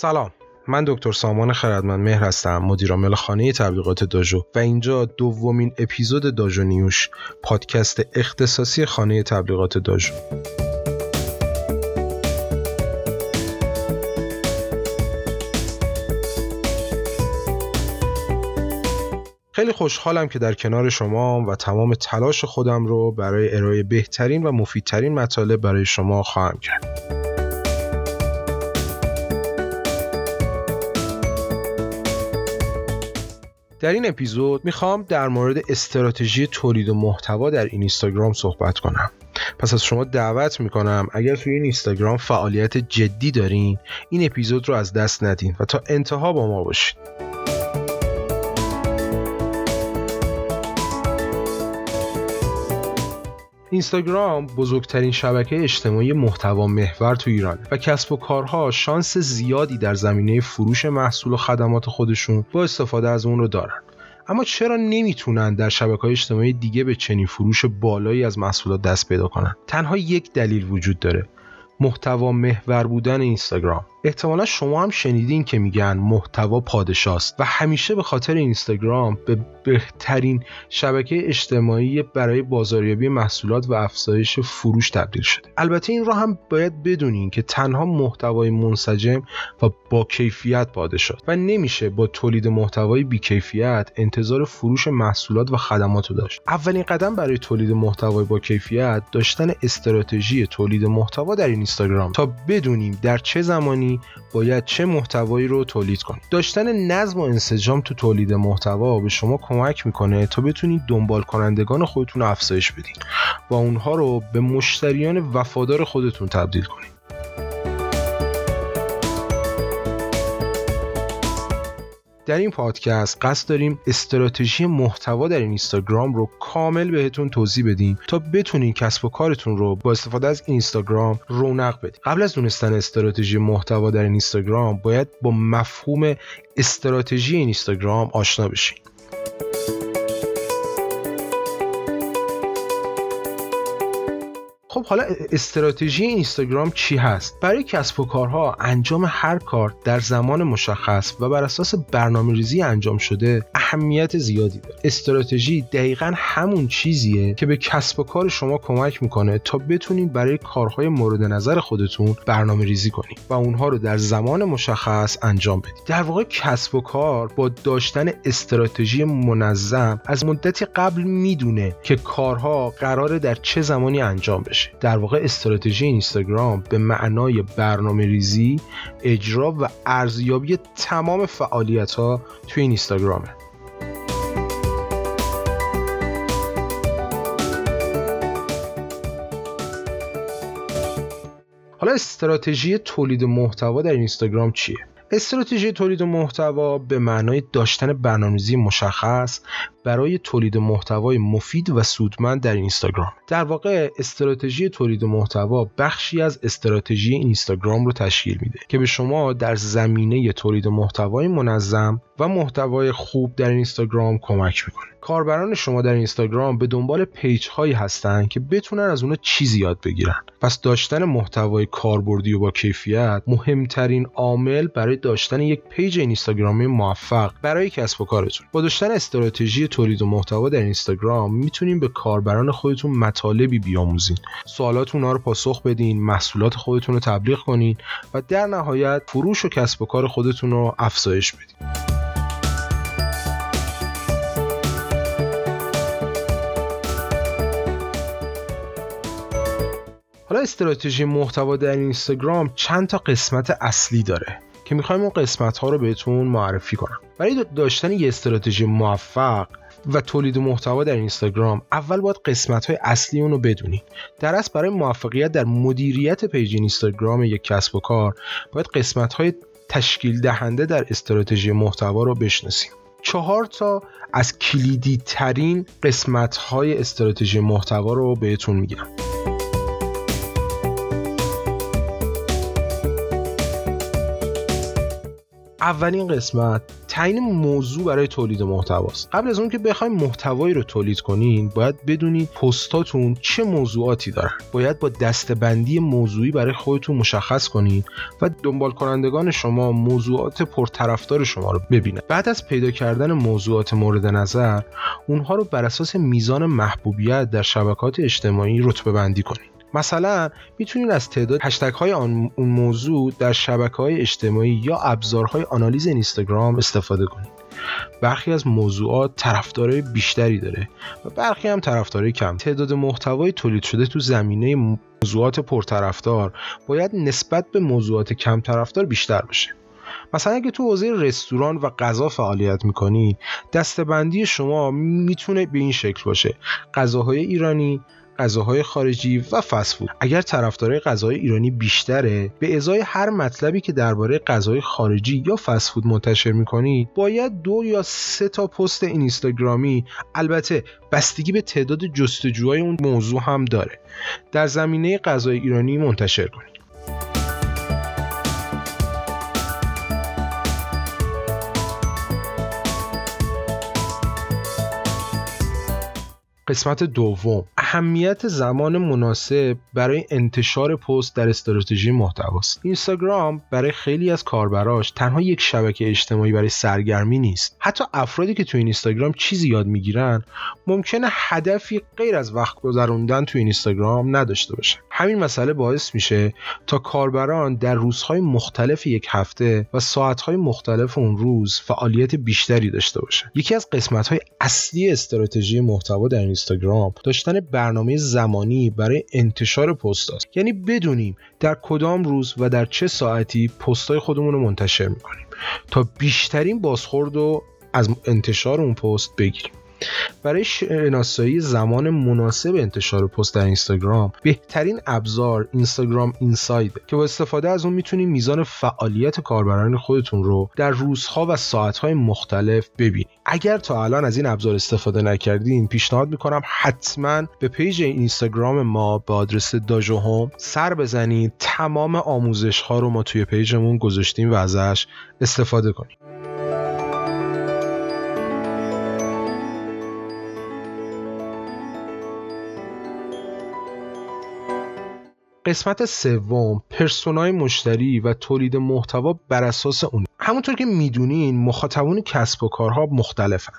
سلام، من دکتر سامان خردمند مهر هستم، مدیرعامل خانه تبلیغات داجو و اینجا دومین اپیزود داجو نیوش، پادکست اختصاصی خانه تبلیغات داجو. خیلی خوشحالم که در کنار شما و تمام تلاش خودم رو برای ارائه بهترین و مفیدترین مطالب برای شما خواهم کرد. در این اپیزود میخوام در مورد استراتژی تولید محتوا در اینستاگرام صحبت کنم. پس از شما دعوت میکنم اگر توی این اینستاگرام فعالیت جدی دارین این اپیزود رو از دست ندین و تا انتها با ما باشید. اینستاگرام بزرگترین شبکه اجتماعی محتوا محور تو ایران و کسب و کارها شانس زیادی در زمینه فروش محصول و خدمات خودشون با استفاده از اون رو دارن. اما چرا نمیتونن در شبکه‌های اجتماعی دیگه به چنین فروش بالایی از محصولات دست پیدا کنن؟ تنها یک دلیل وجود داره: محتوا محور بودن اینستاگرام. احتمالا شما هم شنیدین که میگن محتوا پادشاست و همیشه به خاطر اینستاگرام به بهترین شبکه اجتماعی برای بازاریابی محصولات و افزایش فروش تبدیل شده. البته این را هم باید بدونین که تنها محتوای منسجم و با کیفیت پادشاست و نمیشه با تولید محتوای بی کیفیت انتظار فروش محصولات و خدمات رو داشت. اولین قدم برای تولید محتوای با کیفیت داشتن استراتژی تولید محتوا در اینستاگرام تا بدونیم در چه زمانی باید چه محتوایی رو تولید کنید. داشتن نظم و انسجام تو تولید محتوا به شما کمک میکنه تا بتونید دنبال کنندگان خودتون رو افزایش بدید و اونها رو به مشتریان وفادار خودتون تبدیل کنید. در این پادکست قصد داریم استراتژی محتوا در اینستاگرام رو کامل بهتون توضیح بدیم تا بتونین کسب و کارتون رو با استفاده از اینستاگرام رونق بدید. قبل از دونستن استراتژی محتوا در اینستاگرام باید با مفهوم استراتژی اینستاگرام آشنا بشین. خب حالا استراتژی اینستاگرام چی هست؟ برای کسب و کارها انجام هر کار در زمان مشخص و بر اساس برنامه‌ریزی انجام شده اهمیت زیادی داره. استراتژی دقیقاً همون چیزیه که به کسب و کار شما کمک میکنه تا بتونید برای کارهای مورد نظر خودتون برنامه‌ریزی کنید و اونها رو در زمان مشخص انجام بدید. در واقع کسب و کار با داشتن استراتژی منظم از مدتی قبل میدونه که کارها قراره در چه زمانی انجام بشه. در واقع استراتژی اینستاگرام به معنای برنامه‌ریزی، اجرا و ارزیابی تمام فعالیت‌ها توی اینستاگرامه. حالا استراتژی تولید محتوا در اینستاگرام چیه؟ استراتژی تولید محتوا به معنای داشتن برنامه‌ریزی مشخص برای تولید محتوای مفید و سودمند در اینستاگرام. در واقع استراتژی تولید محتوا بخشی از استراتژی اینستاگرام رو تشکیل میده که به شما در زمینه تولید محتوای منظم و محتوای خوب در اینستاگرام کمک میکنه. کاربران شما در اینستاگرام به دنبال پیج هایی هستن که بتونن از اونها چیزی یاد بگیرن. پس داشتن محتوای کاربردی و با کیفیت مهمترین عامل برای داشتن یک پیج اینستاگرامی موفق برای کسب و کارتون. با داشتن استراتژی تولید محتوا در اینستاگرام میتونین به کاربران خودتون مطالبی بیاموزین، سوالات اونها رو پاسخ بدین، محصولات خودتون رو تبلیغ کنین و در نهایت فروش و کسب و کار خودتون رو افزایش بدین. حالا استراتژی محتوا در اینستاگرام چند تا قسمت اصلی داره که میخوایم اون قسمت ها رو بهتون معرفی کنم. برای داشتن یه استراتژی موفق و تولید محتوا در اینستاگرام اول باید قسمت‌های اصلی اون رو بدونید. در اصل برای موفقیت در مدیریت پیج اینستاگرام یک کسب و کار باید قسمت‌های تشکیل دهنده در استراتژی محتوا رو بشناسیم. 4 تا از کلیدی ترین قسمت‌های استراتژی محتوا رو بهتون میگم. اولین قسمت تعیین موضوع برای تولید محتواست. قبل از اون که بخوایم محتوایی رو تولید کنین، باید بدونید پستاتون چه موضوعاتی دارن. باید با دسته‌بندی موضوعی برای خودتون مشخص کنین و دنبال کنندگان شما موضوعات پرطرفدار شما رو ببینن. بعد از پیدا کردن موضوعات مورد نظر، اونها رو بر اساس میزان محبوبیت در شبکات اجتماعی رتبه بندی کنین. مثلا میتونید از تعداد هشتگ‌های اون موضوع در شبکه‌های اجتماعی یا ابزارهای آنالیز اینستاگرام استفاده کنید. برخی از موضوعات طرفدارای بیشتری داره و برخی هم طرفدارای کم. تعداد محتوای تولید شده تو زمینه موضوعات پرطرفدار باید نسبت به موضوعات کم طرفدار بیشتر باشه. مثلا اگه تو حوزه رستوران و غذا فعالیت می‌کنید، دسته‌بندی شما میتونه به این شکل باشه: غذاهای ایرانی، غذاهای خارجی و فست فود. اگر طرفدارای غذای ایرانی بیشتره، به ازای هر مطلبی که درباره غذای خارجی یا فست فود منتشر می‌کنی، باید 2 یا 3 تا پست اینستاگرامی، البته بستگی به تعداد جستجوهای اون موضوع هم داره، در زمینه غذای ایرانی منتشر کنی. قسمت دوم، اهمیت زمان مناسب برای انتشار پست در استراتژی محتواست. اینستاگرام برای خیلی از کاربراش تنها یک شبکه اجتماعی برای سرگرمی نیست. حتی افرادی که تو اینستاگرام چیزی یاد میگیرن، ممکنه هدفی غیر از وقت گذروندن تو اینستاگرام نداشته باشن. همین مسئله باعث میشه تا کاربران در روزهای مختلف یک هفته و ساعتهای مختلف اون روز فعالیت بیشتری داشته باشن. یکی از قسمت‌های اصلی استراتژی محتوا در اینستاگرام داشتن برنامه زمانی برای انتشار پست است. یعنی بدونیم در کدام روز و در چه ساعتی پست‌های خودمون رو منتشر می‌کنیم تا بیشترین بازخورد رو از انتشار اون پست بگیریم. برای شناسایی زمان مناسب انتشار پست در اینستاگرام، بهترین ابزار اینستاگرام اینساید که با استفاده از اون میتونید میزان فعالیت کاربران خودتون رو در روزها و ساعت‌های مختلف ببینید. اگر تا الان از این ابزار استفاده نکردین، پیشنهاد میکنم حتما به پیج اینستاگرام ما با آدرس داجو هوم سر بزنید. تمام آموزش‌ها رو ما توی پیجمون گذاشتیم و ازش استفاده کنید. قسمت سوم، پرسونای مشتری و تولید محتوا بر اساس اون. همونطور که میدونین، مخاطبان کسب و کارها مختلفن.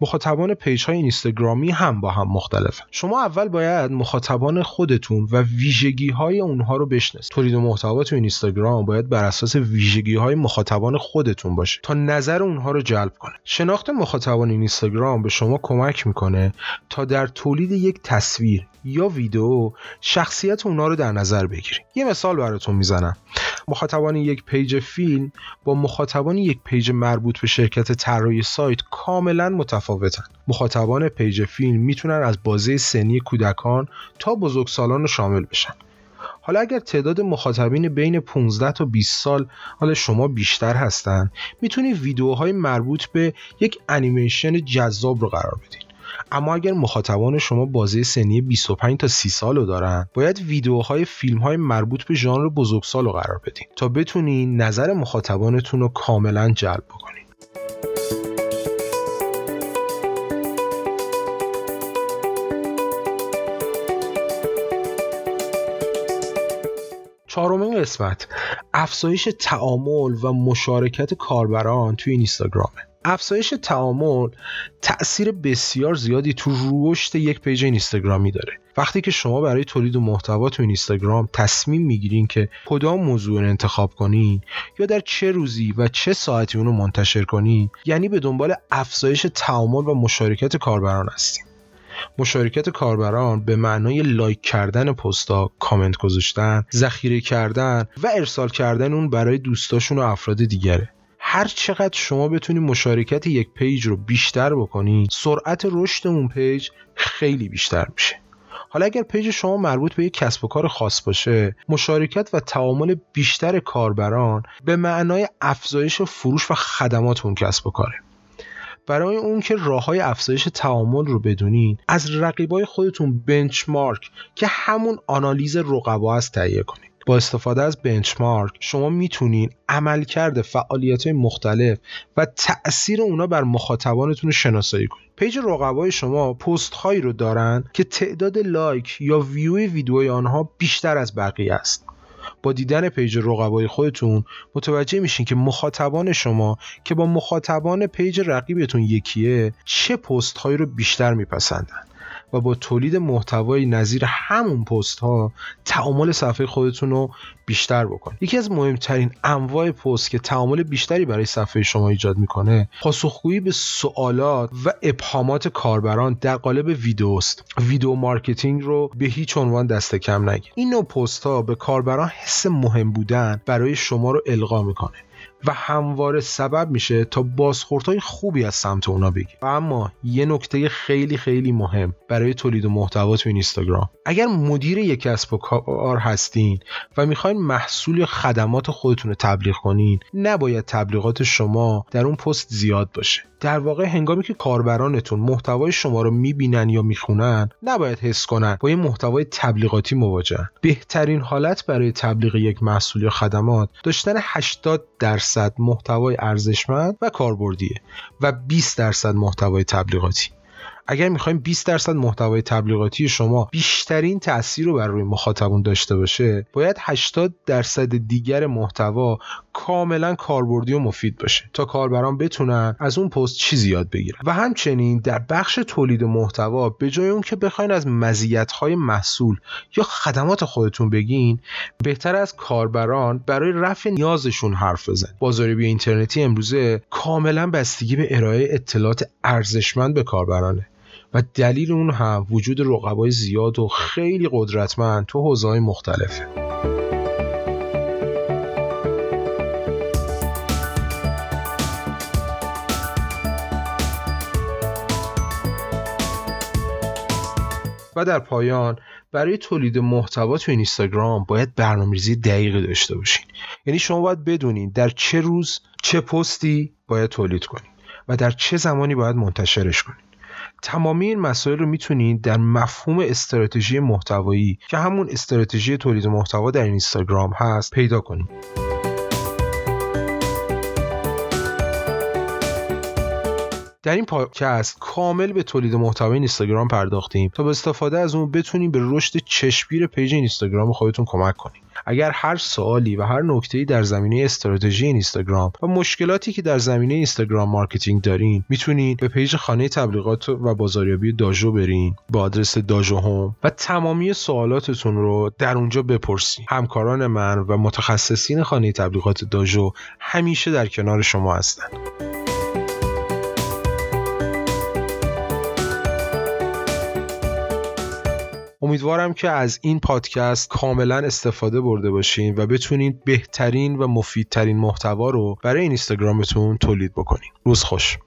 مخاطبان پیج‌های اینستاگرامی هم با هم مختلفن. شما اول باید مخاطبان خودتون و ویژگی‌های اونها رو بشناسید. تولید محتوا تو اینستاگرام باید بر اساس ویژگی‌های مخاطبان خودتون باشه تا نظر اونها رو جلب کنه. شناخت مخاطبان اینستاگرام به شما کمک می‌کنه تا در تولید یک تصویر یا ویدئو شخصیت اونها رو در نظر بگیرید. یه مثال براتون میزنم. مخاطبان یک پیج فیلم با مخاطبان یک پیج مربوط به شرکت طراحی سایت کاملا متفاوتن. مخاطبان پیج فیلم میتونن از بازه سنی کودکان تا بزرگسالان شامل بشن. حالا اگر تعداد مخاطبین بین 15 تا 20 سال حالا شما بیشتر هستن، میتونید ویدیوهای مربوط به یک انیمیشن جذاب رو قرار بدین. اما اگر مخاطبان شما بازه سنی 25 تا 30 سالو دارن، باید ویدیوهای فیلم‌های مربوط به ژانر بزرگسالو قرار بدین تا بتونین نظر مخاطبانتون رو کاملا جلب بکنین. چهارمین قسمت، افزایش تعامل و مشارکت کاربران توی اینستاگرامه. افزایش تعامل تأثیر بسیار زیادی تو رشد یک پیج اینستاگرامی داره. وقتی که شما برای تولید محتوا تو اینستاگرام تصمیم میگیرین که کدام موضوع رو انتخاب کنین یا در چه روزی و چه ساعتی اون رو منتشر کنین، یعنی به دنبال افزایش تعامل و مشارکت کاربران هستین. مشارکت کاربران به معنای لایک کردن پست‌ها، کامنت گذاشتن، ذخیره کردن و ارسال کردن اون برای دوستاشون و افراد دیگره. هر چقدر شما بتونید مشارکت یک پیج رو بیشتر بکنید، سرعت رشد اون پیج خیلی بیشتر میشه. حالا اگر پیج شما مربوط به یک کسب و کار خاص باشه، مشارکت و تعامل بیشتر کاربران به معنای افزایش فروش و خدمات اون کسب و کاره. برای اون که راه‌های افزایش تعامل رو بدونین، از رقیبای خودتون بنچمارک که همون آنالیز رقبا است تهیه کنید. با استفاده از بنچمارک شما میتونین عملکرد فعالیت‌های مختلف و تأثیر اونا بر مخاطبانتون رو شناسایی کنید. پیج رقبای شما پست‌هایی رو دارن که تعداد لایک یا ویدیوی آنها بیشتر از بقیه است. با دیدن پیج رقبای خودتون متوجه میشین که مخاطبان شما که با مخاطبان پیج رقیبتون یکیه چه پست‌هایی رو بیشتر میپسندن و با تولید محتوای نظیر همون پست ها تعامل صفحه خودتون رو بیشتر بکنید. یکی از مهمترین انواع پست که تعامل بیشتری برای صفحه شما ایجاد میکنه، پاسخگویی به سوالات و ابهامات کاربران در قالب ویدیوست. ویدیو مارکتینگ رو به هیچ عنوان دست کم نگیرید. این نوع پست ها به کاربران حس مهم بودن برای شما رو القا میکنه و همواره سبب میشه تا بازخوردهای خوبی از سمت اونا بگیرید. و اما یه نکته خیلی خیلی مهم برای تولید محتوا تو اینستاگرام، اگر مدیر یک کسب و کار هستین و میخواین محصول یا خدمات خودتون رو تبلیغ کنین، نباید تبلیغات شما در اون پست زیاد باشه. در واقع هنگامی که کاربرانتون محتوای شما رو میبینن یا میخونن، نباید حس کنن با یه محتوای تبلیغاتی مواجهن. بهترین حالت برای تبلیغ یک محصول یا خدمات داشتن 80% محتوای ارزشمند و کاربردیه و 20% محتوای تبلیغاتی. اگر میخوایم 20% محتوای تبلیغاتی شما بیشترین تأثیر رو بر روی مخاطبون داشته باشه، باید 80% دیگر محتوا کاملا کاربردی و مفید باشه تا کاربران بتونن از اون پست چیزی یاد بگیرن. و همچنین در بخش تولید محتوا، به جای اون که بخواین از مزیت‌های محصول یا خدمات خودتون بگین، بهتر از کاربران برای رفع نیازشون حرف بزنید. بازاریابی اینترنتی امروزه کاملا بستگی به ارائه اطلاعات ارزشمند به کاربرانه و دلیل اون هم وجود رقبای زیاد و خیلی قدرتمند تو حوزه‌های مختلفه. و در پایان، برای تولید محتوا تو اینستاگرام باید برنامه‌ریزی دقیقی داشته باشین. یعنی شما باید بدونین در چه روز چه پستی باید تولید کنین و در چه زمانی باید منتشرش کنین. تمامی این مسائل رو میتونید در مفهوم استراتژی محتوایی که همون استراتژی تولید محتوا در اینستاگرام هست پیدا کنید. در این پادکست کامل به تولید محتوای اینستاگرام پرداختیم تا با استفاده از اون بتونیم به رشد چشمگیر پیج اینستاگرام خودتون کمک کنیم. اگر هر سوالی و هر نکته‌ای در زمینه استراتژی اینستاگرام و مشکلاتی که در زمینه اینستاگرام مارکتینگ دارین، میتونید به پیج خانه تبلیغات و بازاریابی داجو برین با آدرس داجو هوم و تمامی سوالاتتون رو در اونجا بپرسید. همکاران من و متخصصین خانه تبلیغات داجو همیشه در کنار شما هستند. امیدوارم که از این پادکست کاملا استفاده برده باشین و بتونین بهترین و مفیدترین محتوا رو برای اینستاگرامتون تولید بکنین. روز خوش.